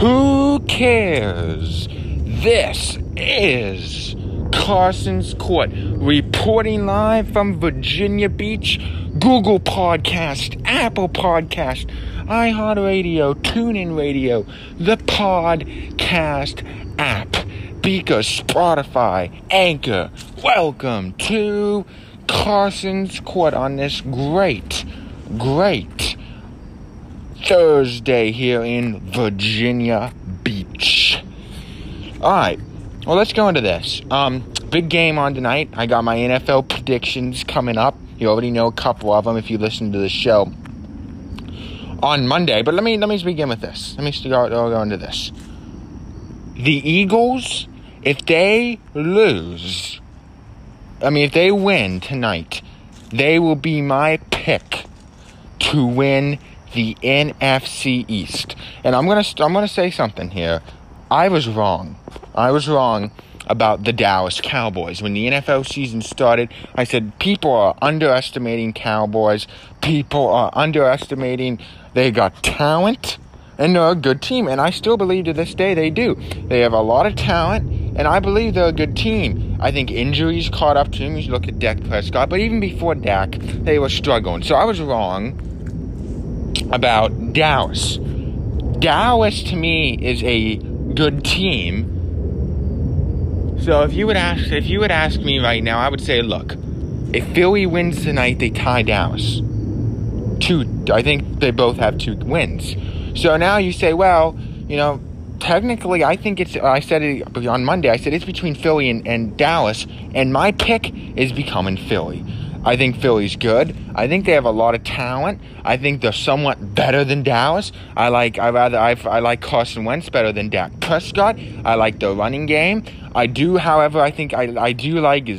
Who cares? This is Carson's Court, reporting live from Virginia Beach. Google Podcast, Apple Podcast, iHeartRadio, TuneIn Radio, the podcast app, Beaker, Spotify, Anchor. Welcome to Carson's Court on this great Thursday here in Virginia Beach. All right, well, let's go into this. Big game on tonight. I got my NFL predictions coming up. You already know a couple of them if you listen to the show on Monday. But let me begin with this. Let me go into this. The Eagles, if they lose, if they win tonight, they will be my pick to win the NFC East. And I'm gonna say something here. I was wrong about the Dallas Cowboys. When the NFL season started, I said people are underestimating Cowboys. People are underestimating. They got talent, and they're a good team. And I still believe to this day they do. They have a lot of talent, and I believe they're a good team. I think injuries caught up to them. You look at Dak Prescott, but even before Dak, they were struggling. So I was wrong about Dallas. Dallas, to me, is a good team. So if you would ask me right now, I would say, look, if Philly wins tonight, they tie Dallas. I think they both have 2 wins. So now you say, well, technically, I think it's. I said it on Monday. I said it's between Philly and Dallas, and my pick is becoming Philly. I think Philly's good. I think they have a lot of talent. I think they're somewhat better than Dallas. I like Carson Wentz better than Dak Prescott. I like the running game. I do, however, I think I do like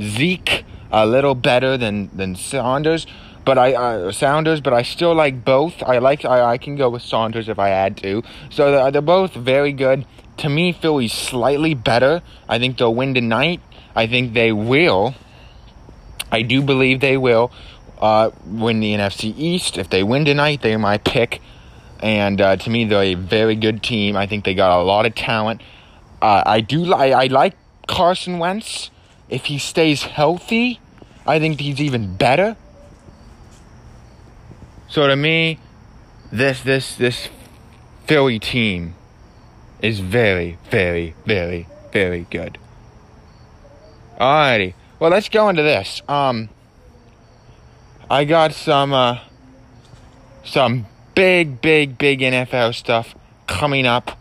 Zeke a little better than Saunders, but I still like both. I can go with Saunders if I had to. So they're both very good. To me, Philly's slightly better. I think they'll win tonight. I think they will. I do believe they will win the NFC East. If they win tonight, they're my pick. And to me, they're a very good team. I think they got a lot of talent. I like Carson Wentz. If he stays healthy, I think he's even better. So to me, this Philly team is very, very, very, very good. Alrighty. Well, let's go into this. I got some big NFL stuff coming up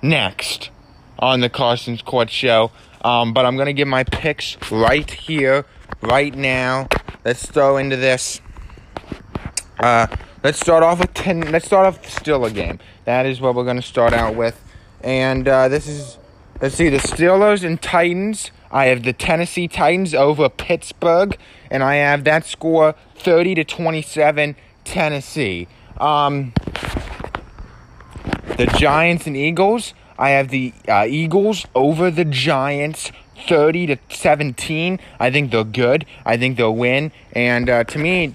next on the Carson's Court Show. But I'm going to give my picks right here, right now. Let's throw into this. Let's start off with let's start off with Steelers game. That is what we're going to start out with. And let's see, the Steelers and Titans. I have the Tennessee Titans over Pittsburgh, and I have that score 30-27 Tennessee. The Giants and Eagles, I have the Eagles over the Giants 30-17. I think they're good. I think they'll win. And to me,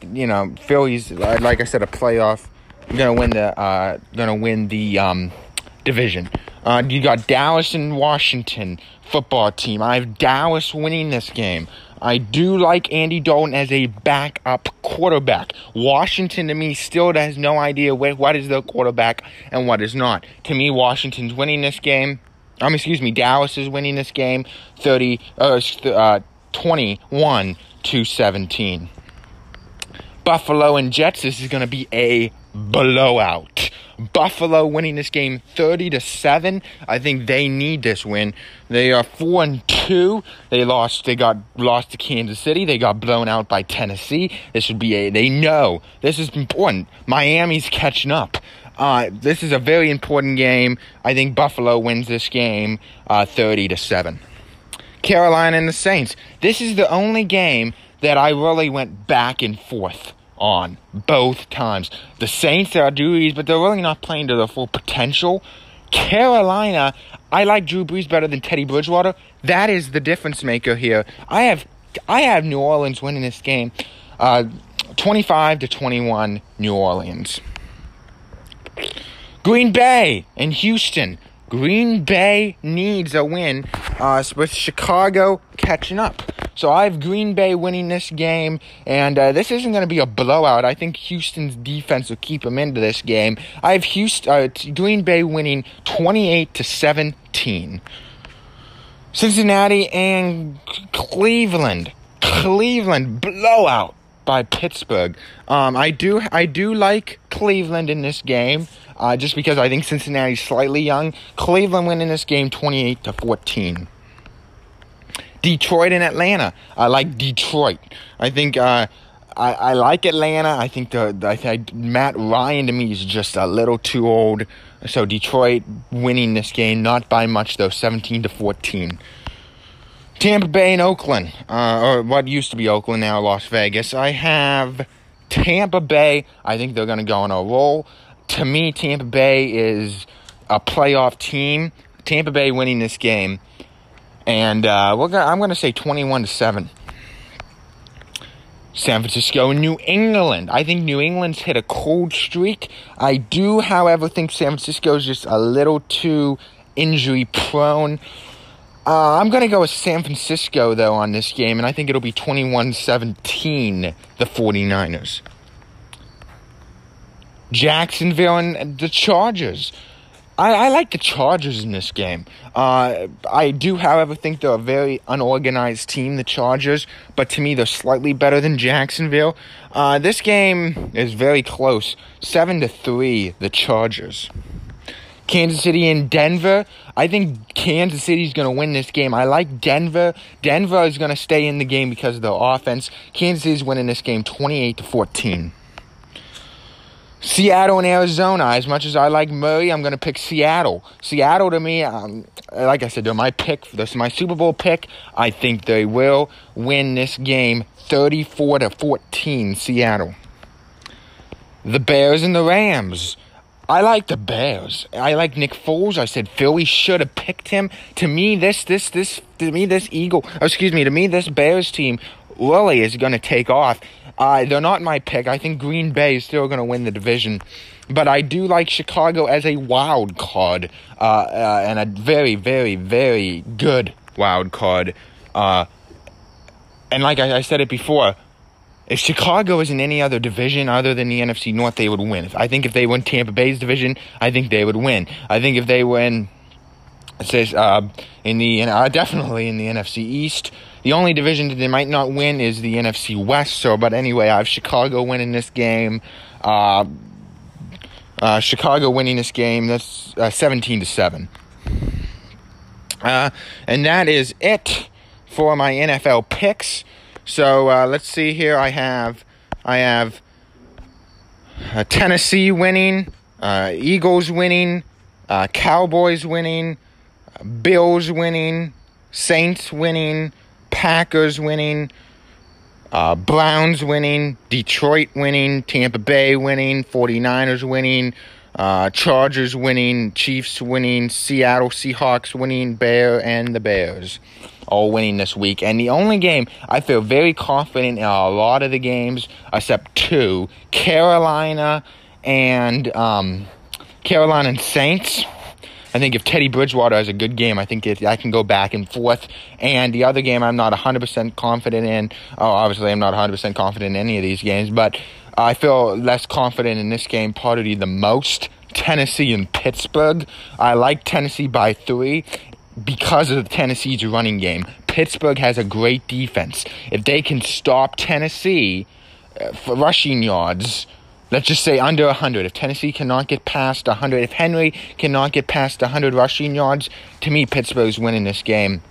Philly's, like I said, a playoff. Gonna win the division. You got Dallas and Washington football team. I have Dallas winning this game. I do like Andy Dalton as a backup quarterback. Washington, to me, still has no idea what is their quarterback and what is not. To me, Washington's winning this game. Dallas is winning this game 21-17. Buffalo and Jets, this is going to be a blowout. Buffalo winning this game 30-7. I think they need this win. They are 4-2. They got lost to Kansas City. They got blown out by Tennessee. They know this is important. Miami's catching up. This is a very important game. I think Buffalo wins this game 30-7. Carolina and the Saints. This is the only game that I really went back and forth on both times. The Saints are Drew Brees, but they're really not playing to their full potential. Carolina, I like Drew Brees better than Teddy Bridgewater. That is the difference maker here. I have New Orleans winning this game, 25-21 New Orleans. Green Bay and Houston. Green Bay needs a win with Chicago catching up. So I have Green Bay winning this game, and this isn't going to be a blowout. I think Houston's defense will keep them into this game. I have Green Bay winning 28-17. Cincinnati and Cleveland. Cleveland blowout by Pittsburgh. I do like Cleveland in this game. Just because I think Cincinnati's slightly young. Cleveland winning this game 28-14. Detroit and Atlanta. I like Detroit. I think I like Atlanta. I think Matt Ryan to me is just a little too old. So Detroit winning this game, not by much though, 17-14. Tampa Bay and Oakland, or what used to be Oakland, now Las Vegas. I have Tampa Bay. I think they're going to go on a roll. To me, Tampa Bay is a playoff team. Tampa Bay winning this game, and I'm going to say 21-7. San Francisco and New England. I think New England's hit a cold streak. I do, however, think San Francisco's just a little too injury prone. I'm going to go with San Francisco, though, on this game, and I think it'll be 21-17, the 49ers. Jacksonville and the Chargers. I like the Chargers in this game. I do, however, think they're a very unorganized team, the Chargers, but to me they're slightly better than Jacksonville. This game is very close, 7-3, the Chargers. Kansas City and Denver. I think Kansas City's going to win this game. I like Denver. Denver is going to stay in the game because of their offense. Kansas City's winning this game 28-14. Seattle and Arizona. As much as I like Murray, I'm going to pick Seattle. Seattle, to me, like I said, they're my pick. This is my Super Bowl pick. I think they will win this game 34-14, Seattle. The Bears and the Rams. I like the Bears. I like Nick Foles. I said Philly should have picked him. To me, this Bears team really is going to take off. They're not my pick. I think Green Bay is still going to win the division. But I do like Chicago as a wild card, and a very, very, very good wild card. And like I said it before, if Chicago is in any other division other than the NFC North, they would win. I think if they win Tampa Bay's division, I think they would win. I think if they win, it says, definitely in the NFC East. The only division that they might not win is the NFC West. But anyway, I have Chicago winning this game. Chicago winning this game. That's 17-7. And that is it for my NFL picks. So let's see here. I have Tennessee winning, Eagles winning, Cowboys winning, Bills winning, Saints winning, Packers winning, Browns winning, Detroit winning, Tampa Bay winning, 49ers winning, Chargers winning, Chiefs winning, Seattle Seahawks winning, the Bears all winning this week. And the only game I feel very confident in a lot of the games except two, Carolina and Saints. I think if Teddy Bridgewater has a good game, I think I can go back and forth. And the other game I'm not 100% confident in. Obviously, I'm not 100% confident in any of these games. But I feel less confident in this game probably the most. Tennessee and Pittsburgh. I like Tennessee by 3 because of Tennessee's running game. Pittsburgh has a great defense. If they can stop Tennessee for rushing yards, let's just say under 100. If Tennessee cannot get past 100, if Henry cannot get past 100 rushing yards, to me, Pittsburgh's winning this game.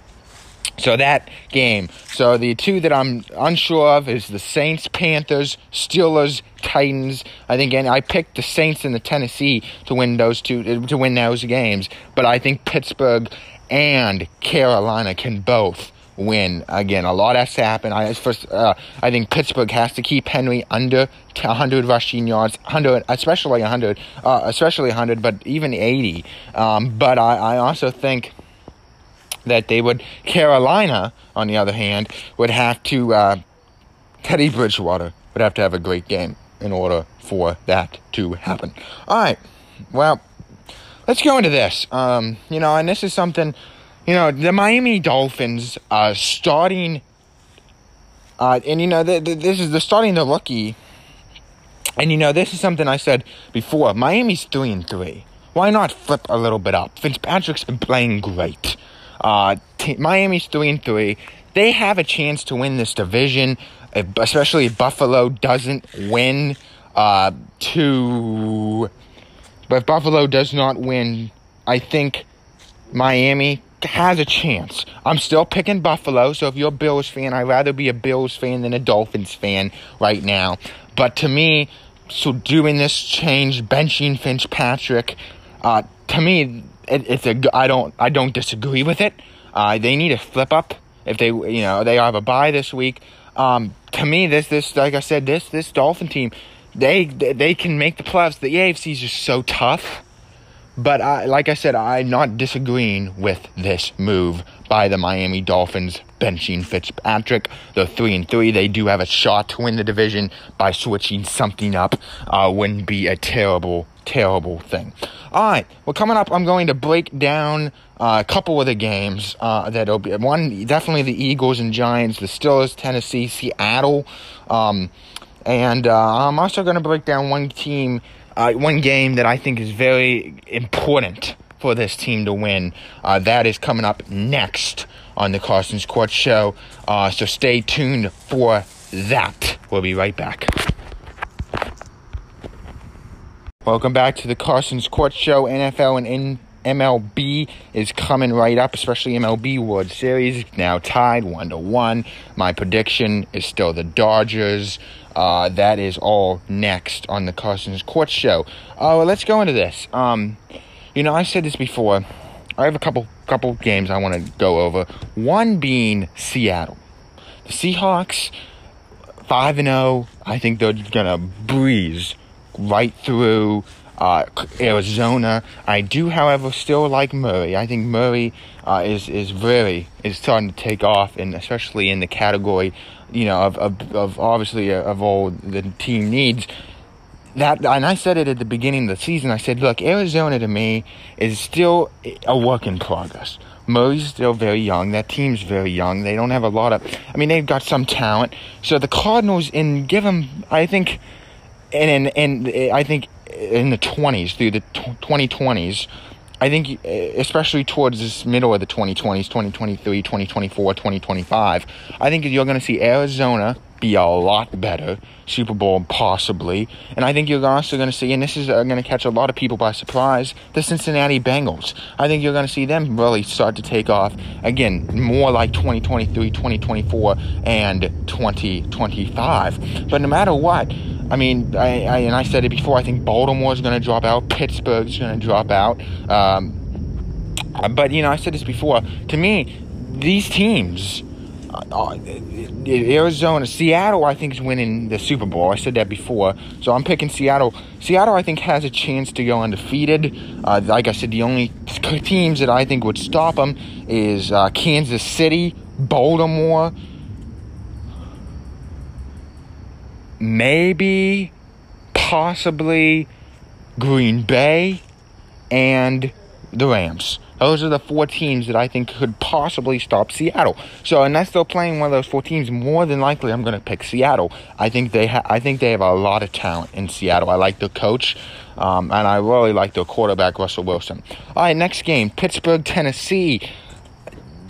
So the two that I'm unsure of is the Saints, Panthers, Steelers, Titans. I think I picked the Saints and the Tennessee to win those two, to win those games. But I think Pittsburgh and Carolina can both win. Again, a lot has to happen. I think Pittsburgh has to keep Henry under 100 rushing yards, 100, but even 80. But I also think that Carolina, on the other hand, would have to, Teddy Bridgewater would have to have a great game in order for that to happen. All right. Well, let's go into this. And this is something, the Miami Dolphins starting. This is the starting the rookie. And, this is something I said before. Miami's 3-3. Why not flip a little bit up? Fitzpatrick's been playing great. Miami's 3-3. They have a chance to win this division, especially if Buffalo doesn't win But if Buffalo does not win, I think Miami has a chance. I'm still picking Buffalo, so if you're a Bills fan, I'd rather be a Bills fan than a Dolphins fan right now. But to me, so doing this change, benching Fitzpatrick, to me, I don't disagree with it. They need a flip up if they have a bye this week. To me, this like I said, this Dolphin team, they can make the playoffs. The AFC is just so tough. But like I said, I'm not disagreeing with this move by the Miami Dolphins benching Fitzpatrick. They're 3-3. They do have a shot to win the division by switching something up. Wouldn't be a terrible, terrible thing. All right. Well, coming up, I'm going to break down a couple of the games that'll be one. Definitely the Eagles and Giants, the Steelers, Tennessee, Seattle, I'm also going to break down one game that I think is very important for this team to win. That is coming up next on the Carson's Court Show. So stay tuned for that. We'll be right back. Welcome back to the Carson's Court Show. NFL and MLB is coming right up, especially MLB World Series. Now tied 1-1. My prediction is still the Dodgers. That is all next on the Carson's Court Show. Well, let's go into this. I said this before. I have a couple games I want to go over. One being Seattle. The Seahawks, 5-0. I think they're going to breeze right through Arizona. I do, however, still like Murray. I think Murray is starting to take off, and especially in the category, of all the team needs. That, and I said it at the beginning of the season. I said, look, Arizona to me is still a work in progress. Murray's still very young. That team's very young. They don't have a lot of. I mean, they've got some talent. So the Cardinals, and give them, I think, and I think, in the 20s, through the 2020s, I think, especially towards this middle of the 2020s, 2023, 2024, 2025, I think you're going to see Arizona be a lot better, Super Bowl possibly, and I think you're also going to see, and this is going to catch a lot of people by surprise, the Cincinnati Bengals. I think you're going to see them really start to take off, again, more like 2023, 2024, and 2025, but no matter what, I mean, I said it before, I think Baltimore's going to drop out, Pittsburgh's going to drop out, but, I said this before, to me, these teams, Arizona, Seattle, I think, is winning the Super Bowl. I said that before, so I'm picking Seattle. Seattle, I think, has a chance to go undefeated. Like I said, the only teams that I think would stop them is Kansas City, Baltimore, maybe, possibly, Green Bay, and the Rams. Those are the four teams that I think could possibly stop Seattle. So unless they're playing one of those four teams, more than likely I'm going to pick Seattle. I think they have a lot of talent in Seattle. I like their coach, and I really like their quarterback, Russell Wilson. All right, next game, Pittsburgh, Tennessee.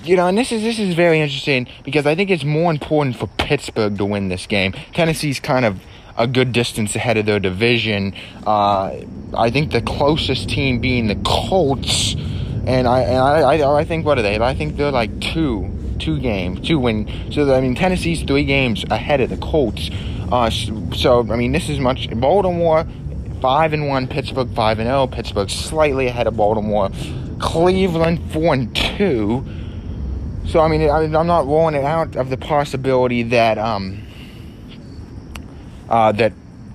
And this is very interesting because I think it's more important for Pittsburgh to win this game. Tennessee's kind of a good distance ahead of their division. I think the closest team being the Colts. And I think, what are they? I think they're like two win. So, I mean, Tennessee's 3 games ahead of the Colts. This is much. Baltimore, 5-1. Pittsburgh, 5-0. Pittsburgh slightly ahead of Baltimore. Cleveland, 4-2. So, I'm not rolling it out of the possibility that that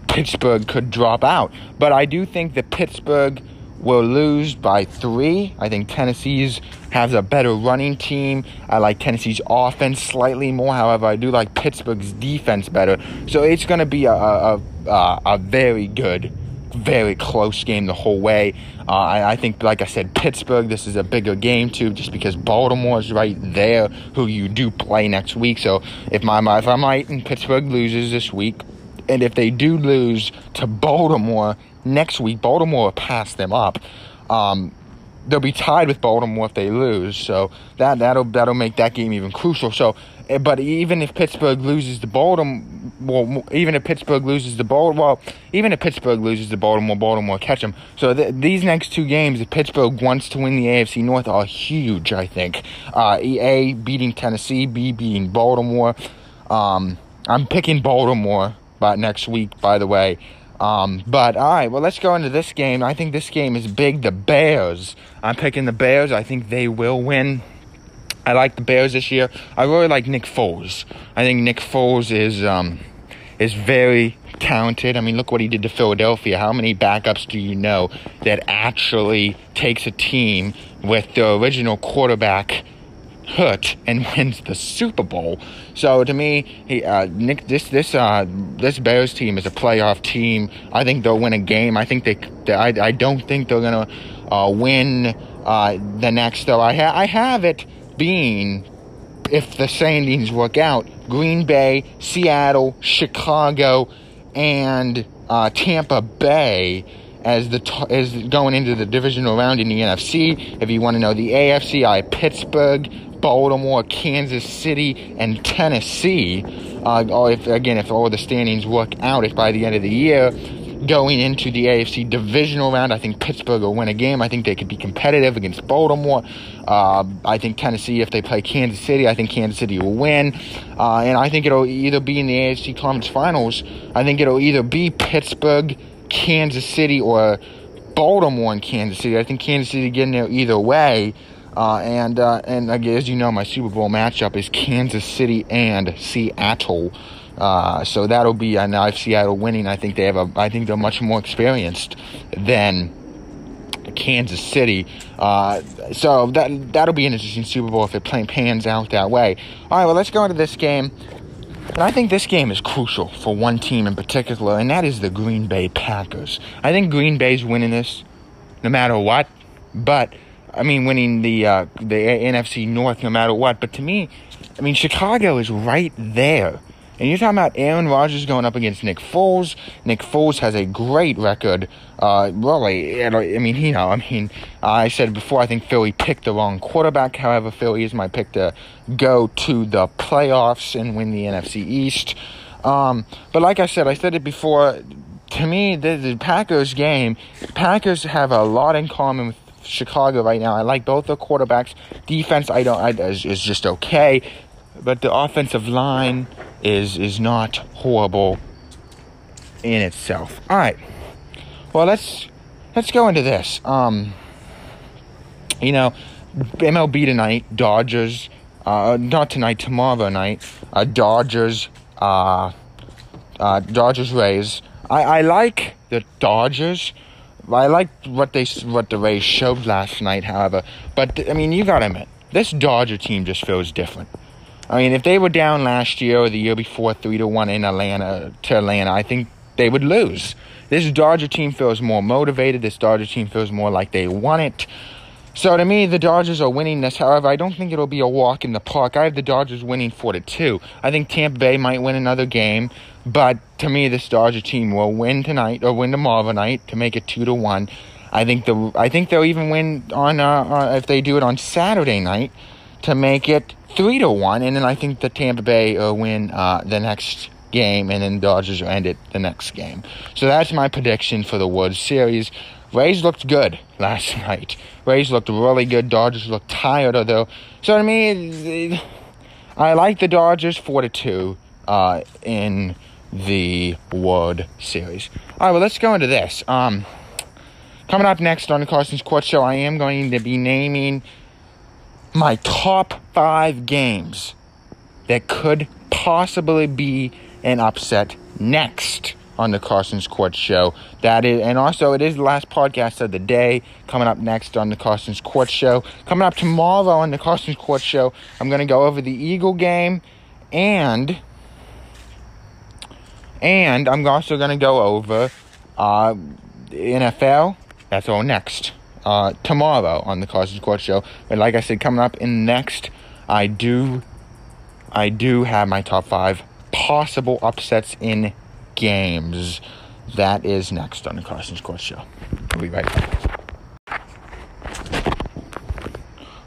Pittsburgh could drop out. But I do think that Pittsburgh will lose by 3. I think Tennessee's has a better running team. I like Tennessee's offense slightly more. However, I do like Pittsburgh's defense better. So it's going to be a very good very close game the whole way. I think, like I said, Pittsburgh, this is a bigger game, too, just because Baltimore's right there, who you do play next week. So if I'm right and Pittsburgh loses this week, and if they do lose to Baltimore next week, Baltimore will pass them up. They'll be tied with Baltimore if they lose. So that'll make that game even crucial. So, but even if Pittsburgh loses to Baltimore, even if Pittsburgh loses to Baltimore, Baltimore catch them. So these next two games, if Pittsburgh wants to win the AFC North, are huge, I think. A, beating Tennessee, B, beating Baltimore. I'm picking Baltimore by next week, by the way. But, all right, well, let's go into this game. I think this game is big. The Bears. I'm picking the Bears. I think they will win. I like the Bears this year. I really like Nick Foles. I think Nick Foles is very talented. I mean, look what he did to Philadelphia. How many backups do you know that actually takes a team with the original quarterback hurt and wins the Super Bowl? So to me, this Bears team is a playoff team. I think they'll win a game. I don't think they're gonna win the next. Though I have it being, if the standings work out, Green Bay, Seattle, Chicago, and Tampa Bay as going into the divisional round in the NFC. If you want to know the AFC, I Pittsburgh, Baltimore, Kansas City, and Tennessee. If all the standings work out, if by the end of the year, going into the AFC divisional round, I think Pittsburgh will win a game. I think they could be competitive against Baltimore. I think Tennessee, if they play Kansas City, I think Kansas City will win. And I think it'll either be in the AFC Conference Finals. I think it'll either be Pittsburgh, Kansas City, or Baltimore and Kansas City. I think Kansas City getting there either way. And as you know, my Super Bowl matchup is Kansas City and Seattle. So that'll be. I know I have Seattle winning. I think they're much more experienced than Kansas City. So that'll be an interesting Super Bowl if it pans out that way. All right. Well, let's go into this game. And I think this game is crucial for one team in particular, and that is the Green Bay Packers. I think Green Bay's winning this no matter what, but I mean, winning the NFC North no matter what. But to me, I mean, Chicago is right there. And you're talking about Aaron Rodgers going up against Nick Foles. Nick Foles has a great record. Really, I said before, I think Philly picked the wrong quarterback. However, Philly is my pick to go to the playoffs and win the NFC East. But like I said it before, to me, the Packers game, Packers have a lot in common with Chicago right now. I like both their quarterbacks. Defense, is just okay. But the offensive line is not horrible in itself. All right. Well, let's go into this. MLB tonight, Dodgers. Not tonight, tomorrow night. Dodgers. Dodgers Rays. I like the Dodgers. I like what the Rays showed last night. However, you gotta admit, this Dodger team just feels different. I mean, if they were down last year or the year before 3-1 in Atlanta, I think they would lose. This Dodger team feels more motivated. This Dodger team feels more like they won it. So to me, the Dodgers are winning this. However, I don't think it'll be a walk in the park. I have the Dodgers winning 4-2. I think Tampa Bay might win another game, but to me, this Dodger team will win tonight or win tomorrow night to make it 2-1. I think they'll even win on if they do it on Saturday night to make it 3-1, and then I think the Tampa Bay will win the next game, and then Dodgers will end it the next game. So that's my prediction for the World Series. Rays looked good last night. Rays looked really good. Dodgers looked tired, although. So to me, I like the Dodgers 4-2 in the World Series. All right, well, let's go into this. Coming up next on the Carson's Court Show, I am going to be naming my top 5 games that could possibly be an upset next on the Carson's Court Show. That is, and also it is the last podcast of the day. Coming up next on the Carson's Court Show. Coming up tomorrow on the Carson's Court Show, I'm going to go over the Eagle game, and I'm also going to go over the NFL, that's all next. Tomorrow on the Carson's Court Show. But like I said, coming up in next, I do have my top 5 possible upsets in games. That is next on the Carson's Court Show. We'll be right back.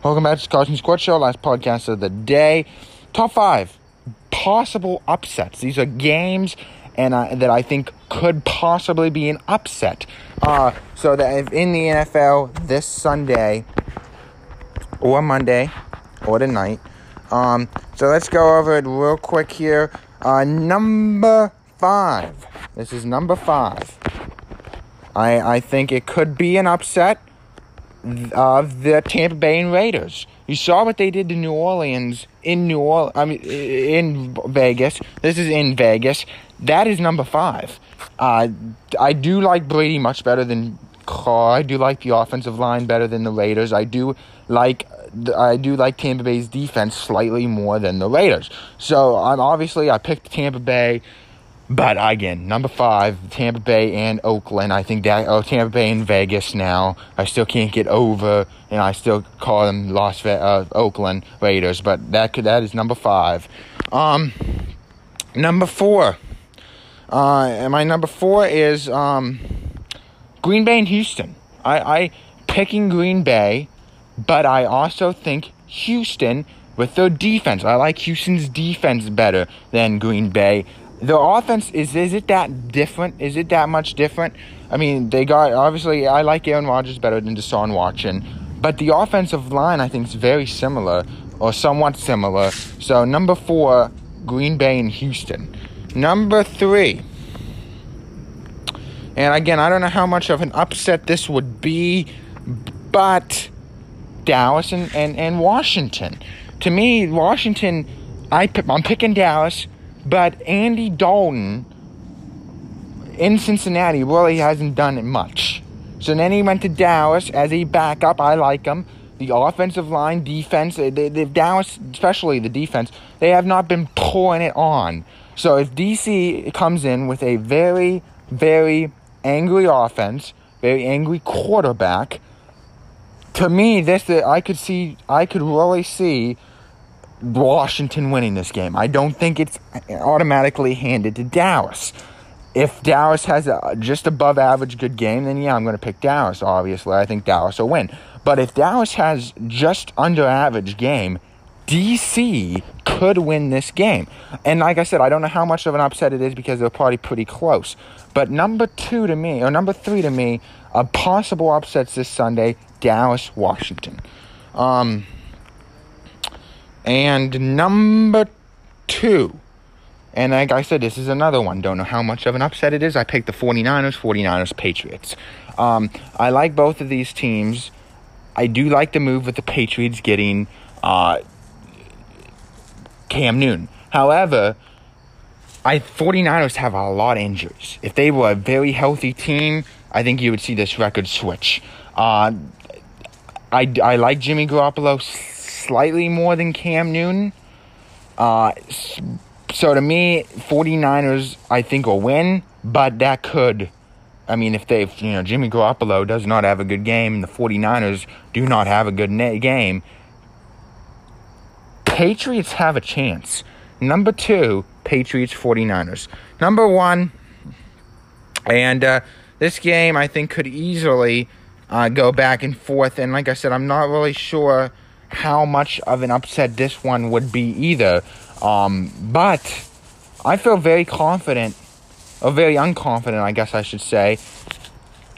Welcome back to the Carson's Court Show, last podcast of the day. Top 5 possible upsets. These are games and that I think could possibly be an upset. So that if in the NFL this Sunday or Monday or tonight. So let's go over it real quick here. Number 5. This is number 5. I think it could be an upset of the Tampa Bay Raiders. You saw what they did to New Orleans in Vegas. This is in Vegas. That is number 5. I do like Brady much better than Carr. I do like the offensive line better than the Raiders. I do like Tampa Bay's defense slightly more than the Raiders. So I picked Tampa Bay. But again, number 5, Tampa Bay and Oakland. I think that Tampa Bay and Vegas now. I still can't get over, and I still call them Oakland Raiders. But that is number 5. Number 4. And my number 4 is Green Bay and Houston. I picking Green Bay, but I also think Houston with their defense. I like Houston's defense better than Green Bay. The offense, is it that different? Is it that much different? I mean, they got, obviously, I like Aaron Rodgers better than Deshaun Watson. But the offensive line, I think, is very similar, or somewhat similar. So, number 4, Green Bay and Houston. Number 3. And again, I don't know how much of an upset this would be, but Dallas and Washington. To me, Washington, I'm picking Dallas. But Andy Dalton in Cincinnati really hasn't done much. So then he went to Dallas as a backup. I like him. The offensive line, defense, Dallas, especially the defense, they have not been pouring it on. So if DC comes in with a very, very angry offense, very angry quarterback, to me, I could really see Washington winning this game. I don't think it's automatically handed to Dallas. If Dallas has a just above average good game, then yeah, I'm going to pick Dallas, obviously. I think Dallas will win. But if Dallas has just under average game, DC could win this game. And like I said, I don't know how much of an upset it is because they're probably pretty close. But number 3 to me, are possible upsets this Sunday, Dallas, Washington. And number 2, and like I said, this is another one. Don't know how much of an upset it is. I picked the 49ers, Patriots. I like both of these teams. I do like the move with the Patriots getting Cam Newton. However, 49ers have a lot of injuries. If they were a very healthy team, I think you would see this record switch. I like Jimmy Garoppolo slightly more than Cam Newton. So to me, 49ers, I think, will win. But that could... I mean, if Jimmy Garoppolo does not have a good game, and the 49ers do not have a good game, Patriots have a chance. Number 2, Patriots, 49ers. Number 1, and this game, I think, could easily go back and forth. And like I said, I'm not really sure how much of an upset this one would be either. But I feel very confident, or very unconfident, I guess I should say,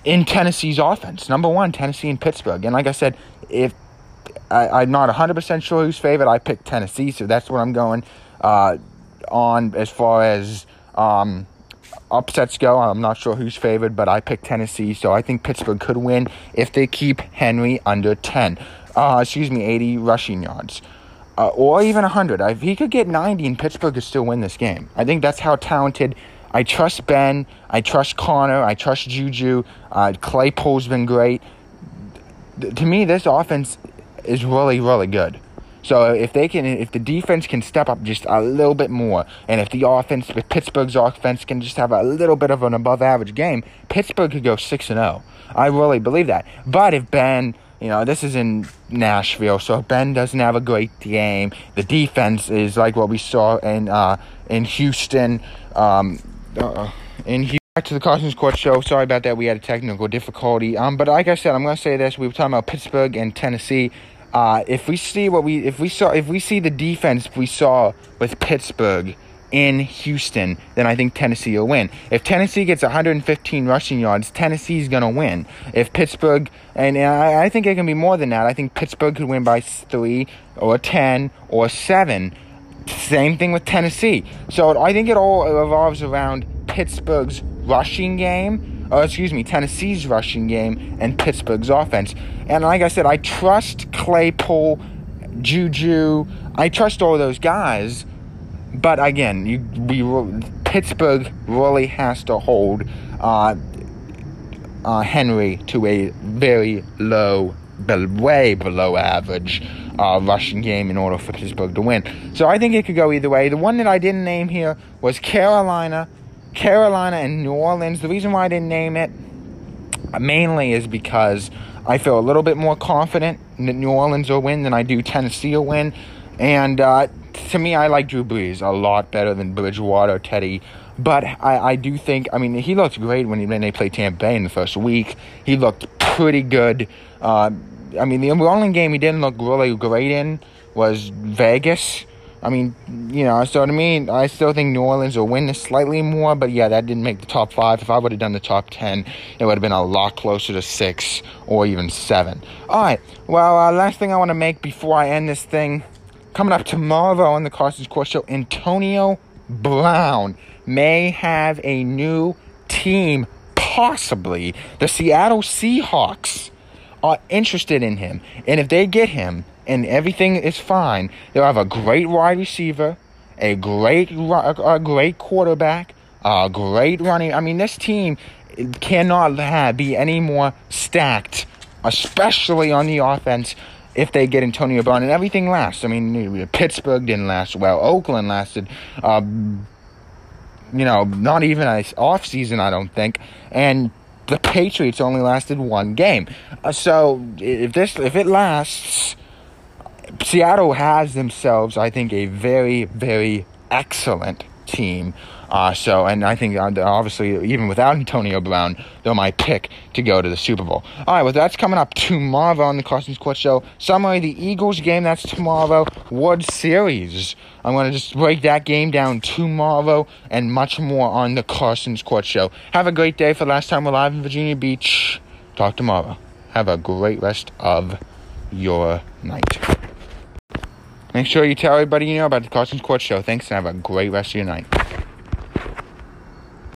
in Tennessee's offense. Number 1, Tennessee and Pittsburgh. And like I said, if I'm not 100% sure who's favored, I picked Tennessee, so that's what I'm going on as far as upsets go. I'm not sure who's favored, but I picked Tennessee, so I think Pittsburgh could win if they keep Henry under 80 rushing yards. Or even 100. If he could get 90 and Pittsburgh could still win this game. I think that's how talented. I trust Ben. I trust Connor. I trust Juju. Claypool's been great. To me, this offense is really, really good. So if they can, if the defense can step up just a little bit more, and if the offense, if Pittsburgh's offense can just have a little bit of an above-average game, Pittsburgh could go 6-0. I really believe that. But if Ben, you know, this is in Nashville, so if Ben doesn't have a great game, the defense is like what we saw in Houston. Back to the Carson's Court show. Sorry about that. We had a technical difficulty. But like I said, I'm going to say this. We were talking about Pittsburgh and Tennessee. If we see the defense we saw with Pittsburgh in Houston, then I think Tennessee will win. If Tennessee gets 115 rushing yards, Tennessee's going to win. If Pittsburgh, and I think it can be more than that. I think Pittsburgh could win by 3 or 10 or 7. Same thing with Tennessee. So I think it all revolves around Pittsburgh's rushing game, Tennessee's rushing game and Pittsburgh's offense. And like I said, I trust Claypool, Juju, I trust all those guys, but again, Pittsburgh really has to hold Henry to a very low, way below average rushing game in order for Pittsburgh to win. So I think it could go either way. The one that I didn't name here was Carolina and New Orleans. The reason why I didn't name it mainly is because I feel a little bit more confident that New Orleans will win than I do Tennessee will win. And to me, I like Drew Brees a lot better than Bridgewater, Teddy. But I do think, I mean, he looked great when they played Tampa Bay in the first week. He looked pretty good. The only game he didn't look really great in was Vegas. I still think New Orleans will win this slightly more, but yeah, that didn't make the top 5. If I would have done the top 10, it would have been a lot closer to 6 or even 7. All right, well, last thing I want to make before I end this thing, coming up tomorrow on the Carson's Court Show, Antonio Brown may have a new team, possibly. The Seattle Seahawks are interested in him, and if they get him, and everything is fine, they'll have a great wide receiver, a great quarterback, a great running. I mean, this team cannot be any more stacked, especially on the offense, if they get Antonio Brown. And everything lasts. I mean, Pittsburgh didn't last well. Oakland lasted, not even an offseason, I don't think. And the Patriots only lasted one game. So if it lasts, Seattle has themselves, I think, a very, very excellent team. And I think, obviously, even without Antonio Brown, they're my pick to go to the Super Bowl. All right, well, that's coming up tomorrow on the Carson's Court Show. Summary, the Eagles game, that's tomorrow. World Series, I'm going to just break that game down tomorrow and much more on the Carson's Court Show. Have a great day. For the last time, we're live in Virginia Beach. Talk tomorrow. Have a great rest of your night. Make sure you tell everybody you know about the Carson's Court Show. Thanks, and have a great rest of your night.